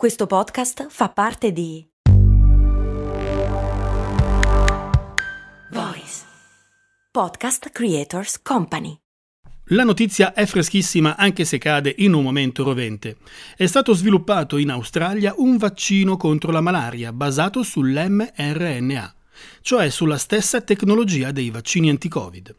Questo podcast fa parte di Voice Podcast Creators Company. La notizia è freschissima anche se cade in un momento rovente. È stato sviluppato in Australia un vaccino contro la malaria basato sull'mRNA, cioè sulla stessa tecnologia dei vaccini anti-Covid.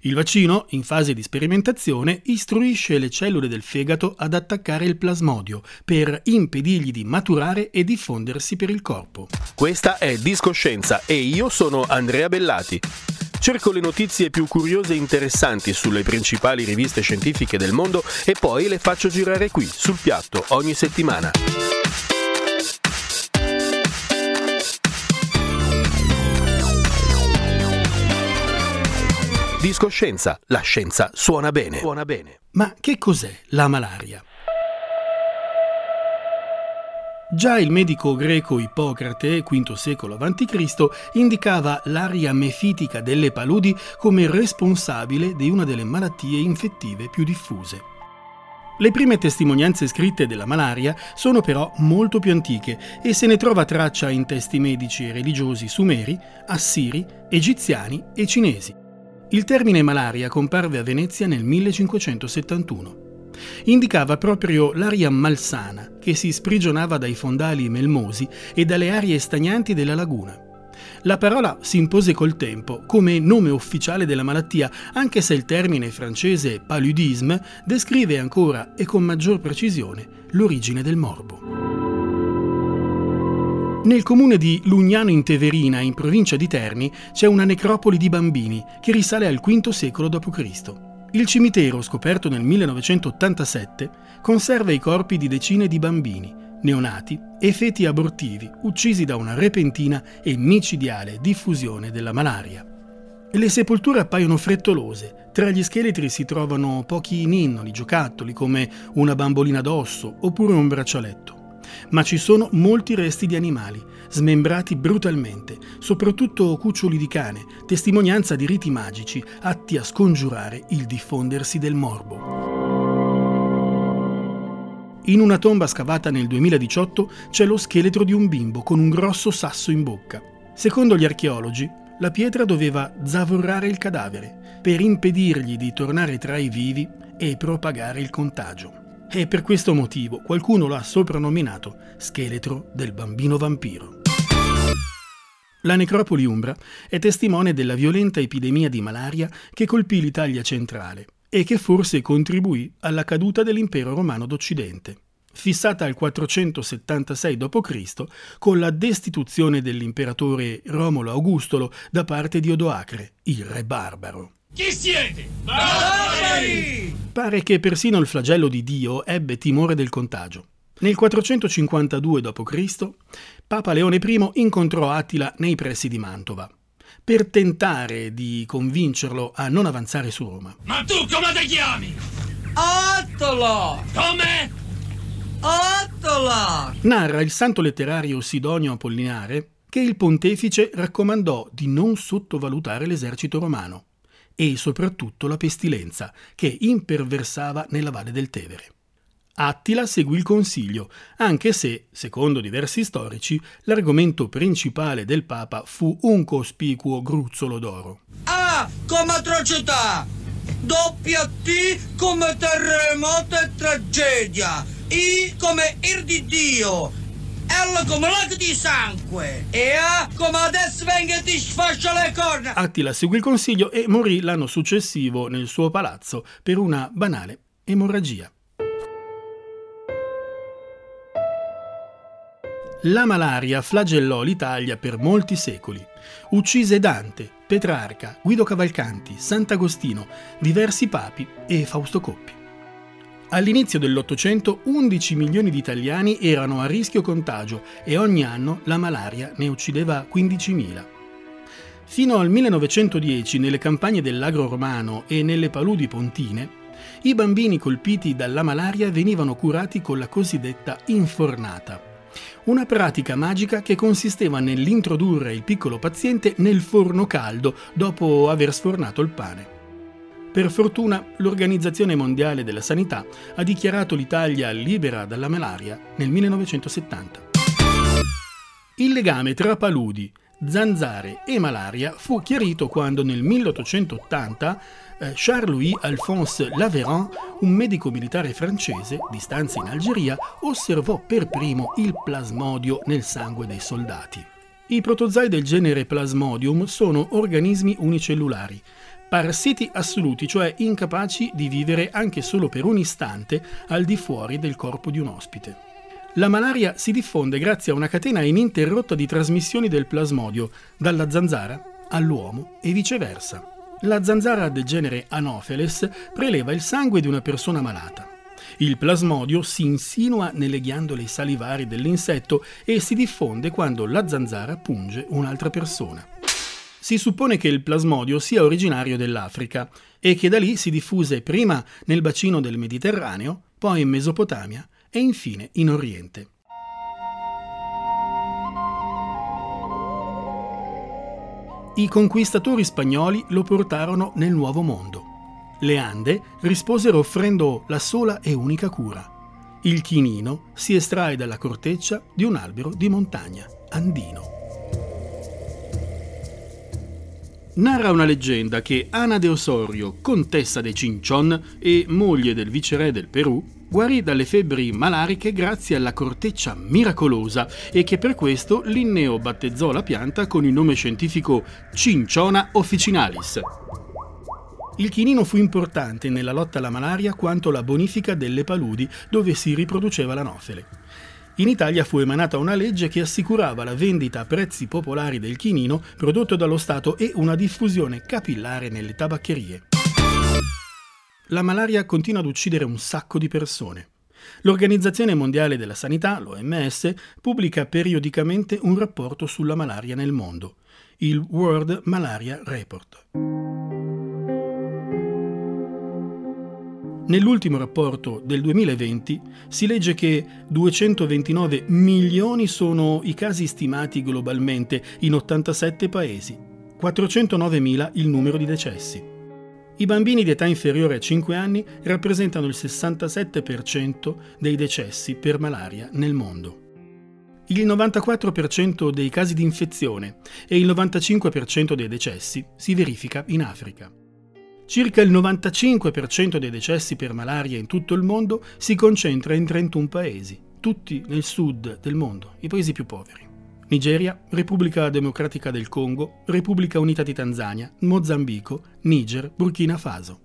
Il vaccino, in fase di sperimentazione, istruisce le cellule del fegato ad attaccare il plasmodio per impedirgli di maturare e diffondersi per il corpo. Questa è Discoscienza e io sono Andrea Bellati. Cerco le notizie più curiose e interessanti sulle principali riviste scientifiche del mondo e poi le faccio girare qui, sul piatto, ogni settimana. Discoscienza, la scienza suona bene. Suona bene. Ma che cos'è la malaria? Già il medico greco Ippocrate, V secolo a.C., indicava l'aria mefitica delle paludi come responsabile di una delle malattie infettive più diffuse. Le prime testimonianze scritte della malaria sono però molto più antiche e se ne trova traccia in testi medici e religiosi sumeri, assiri, egiziani e cinesi. Il termine malaria comparve a Venezia nel 1571. Indicava proprio l'aria malsana che si sprigionava dai fondali melmosi e dalle aree stagnanti della laguna. La parola si impose col tempo come nome ufficiale della malattia, anche se il termine francese paludisme descrive ancora e con maggior precisione l'origine del morbo. Nel comune di Lugnano in Teverina, in provincia di Terni, c'è una necropoli di bambini che risale al V secolo d.C. Il cimitero, scoperto nel 1987, conserva i corpi di decine di bambini, neonati e feti abortivi, uccisi da una repentina e micidiale diffusione della malaria. Le sepolture appaiono frettolose, tra gli scheletri si trovano pochi ninnoli, giocattoli come una bambolina d'osso oppure un braccialetto. Ma ci sono molti resti di animali, smembrati brutalmente, soprattutto cuccioli di cane, testimonianza di riti magici atti a scongiurare il diffondersi del morbo. In una tomba scavata nel 2018 c'è lo scheletro di un bimbo con un grosso sasso in bocca. Secondo gli archeologi, la pietra doveva zavorrare il cadavere per impedirgli di tornare tra i vivi e propagare il contagio. E per questo motivo qualcuno lo ha soprannominato scheletro del bambino vampiro. La necropoli umbra è testimone della violenta epidemia di malaria che colpì l'Italia centrale e che forse contribuì alla caduta dell'impero romano d'Occidente, fissata al 476 d.C. con la destituzione dell'imperatore Romolo Augustolo da parte di Odoacre, il re barbaro. Chi siete? Barbari! Pare che persino il flagello di Dio ebbe timore del contagio. Nel 452 d.C., Papa Leone I incontrò Attila nei pressi di Mantova per tentare di convincerlo a non avanzare su Roma. Ma tu come ti chiami? Attila! Come? Attila! Narra il santo letterario Sidonio Apollinare che il pontefice raccomandò di non sottovalutare l'esercito romano e soprattutto la pestilenza che imperversava nella valle del Tevere. Attila seguì il consiglio, anche se, secondo diversi storici, l'argomento principale del Papa fu un cospicuo gruzzolo d'oro. A come atrocità, doppia T come terremoto e tragedia, I come ir di Dio, L come lago di sangue e A come adesso venga e ti sfascia le corna. Attila seguì il consiglio e morì l'anno successivo nel suo palazzo per una banale emorragia. La malaria flagellò l'Italia per molti secoli. Uccise Dante, Petrarca, Guido Cavalcanti, Sant'Agostino, diversi papi e Fausto Coppi. All'inizio dell'Ottocento 11 milioni di italiani erano a rischio contagio e ogni anno la malaria ne uccideva 15.000. Fino al 1910, nelle campagne dell'Agro Romano e nelle paludi pontine, i bambini colpiti dalla malaria venivano curati con la cosiddetta infornata, una pratica magica che consisteva nell'introdurre il piccolo paziente nel forno caldo dopo aver sfornato il pane. Per fortuna, l'Organizzazione Mondiale della Sanità ha dichiarato l'Italia libera dalla malaria nel 1970. Il legame tra paludi, zanzare e malaria fu chiarito quando nel 1880 Charles-Louis Alphonse Laveran, un medico militare francese di stanza in Algeria, osservò per primo il plasmodio nel sangue dei soldati. I protozoi del genere Plasmodium sono organismi unicellulari, parassiti assoluti, cioè incapaci di vivere anche solo per un istante al di fuori del corpo di un ospite. La malaria si diffonde grazie a una catena ininterrotta di trasmissioni del plasmodio, dalla zanzara all'uomo e viceversa. La zanzara del genere Anopheles preleva il sangue di una persona malata. Il plasmodio si insinua nelle ghiandole salivari dell'insetto e si diffonde quando la zanzara punge un'altra persona. Si suppone che il plasmodio sia originario dell'Africa e che da lì si diffuse prima nel bacino del Mediterraneo, poi in Mesopotamia e infine in Oriente. I conquistatori spagnoli lo portarono nel Nuovo Mondo. Le Ande risposero offrendo la sola e unica cura. Il chinino si estrae dalla corteccia di un albero di montagna andino. Narra una leggenda che Ana de Osorio, contessa dei Cinchon e moglie del viceré del Perù, guarì dalle febbri malariche grazie alla corteccia miracolosa e che per questo Linneo battezzò la pianta con il nome scientifico Cinchona officinalis. Il chinino fu importante nella lotta alla malaria quanto la bonifica delle paludi dove si riproduceva l'anofele. In Italia fu emanata una legge che assicurava la vendita a prezzi popolari del chinino prodotto dallo Stato e una diffusione capillare nelle tabaccherie. La malaria continua ad uccidere un sacco di persone. L'Organizzazione Mondiale della Sanità, l'OMS, pubblica periodicamente un rapporto sulla malaria nel mondo, il World Malaria Report. Nell'ultimo rapporto del 2020 si legge che 229 milioni sono i casi stimati globalmente in 87 paesi, 409.000 il numero di decessi. I bambini di età inferiore a 5 anni rappresentano il 67% dei decessi per malaria nel mondo. Il 94% dei casi di infezione e il 95% dei decessi si verifica in Africa. Circa il 95% dei decessi per malaria in tutto il mondo si concentra in 31 paesi, tutti nel sud del mondo, i paesi più poveri. Nigeria, Repubblica Democratica del Congo, Repubblica Unita di Tanzania, Mozambico, Niger, Burkina Faso.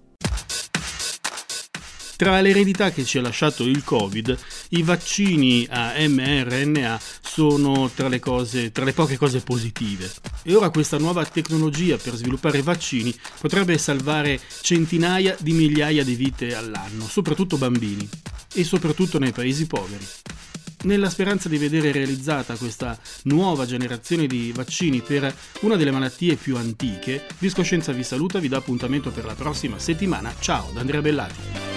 Tra l'eredità che ci ha lasciato il Covid, i vaccini a mRNA sono tra le poche cose positive. E ora questa nuova tecnologia per sviluppare vaccini potrebbe salvare centinaia di migliaia di vite all'anno, soprattutto bambini, e soprattutto nei paesi poveri. Nella speranza di vedere realizzata questa nuova generazione di vaccini per una delle malattie più antiche, Discoscienza vi saluta, vi dà appuntamento per la prossima settimana. Ciao da Andrea Bellati.